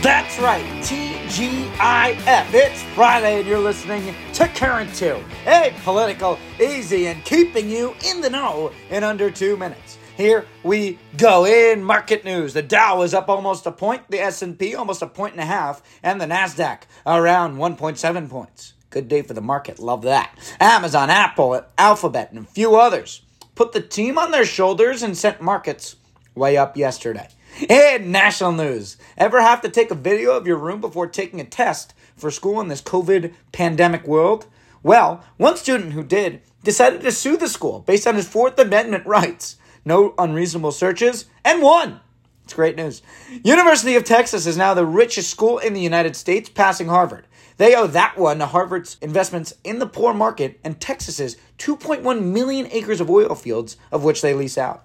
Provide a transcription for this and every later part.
That's right, TGIF. It's Friday and you're listening to Current 2, a political, easy, and keeping you in the know in under 2 minutes. Here we go. In market news, the Dow is up almost a point, the S&P almost a point and a half, and the NASDAQ around 1.7 points. Good day for the market, love that. Amazon, Apple, Alphabet, and a few others put the team on their shoulders and sent markets way up yesterday. In national news, ever have to take a video of your room before taking a test for school in this COVID pandemic world? Well, one student who did decided to sue the school based on his Fourth Amendment rights. No unreasonable searches, and won. It's great news. University of Texas is now the richest school in the United States, passing Harvard. They owe that one to Harvard's investments in the poor market and Texas's 2.1 million acres of oil fields, of which they lease out.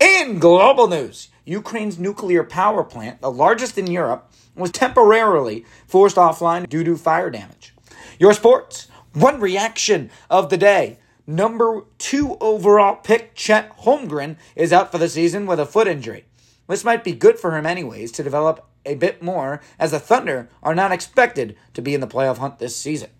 In global news, Ukraine's nuclear power plant, the largest in Europe, was temporarily forced offline due to fire damage. Your sports, one reaction of the day. Number 2 overall pick Chet Holmgren is out for the season with a foot injury. This might be good for him anyways to develop a bit more, as the Thunder are not expected to be in the playoff hunt this season.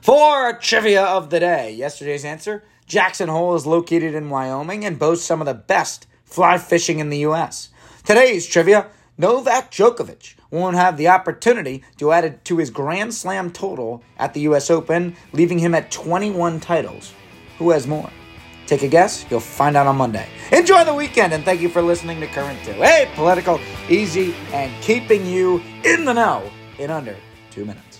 For trivia of the day, yesterday's answer, Jackson Hole is located in Wyoming and boasts some of the best fly fishing in the U.S. Today's trivia, Novak Djokovic won't have the opportunity to add it to his Grand Slam total at the U.S. Open, leaving him at 21 titles. Who has more? Take a guess. You'll find out on Monday. Enjoy the weekend, and thank you for listening to Current 2. Hey, political, easy, and keeping you in the know in under 2 minutes.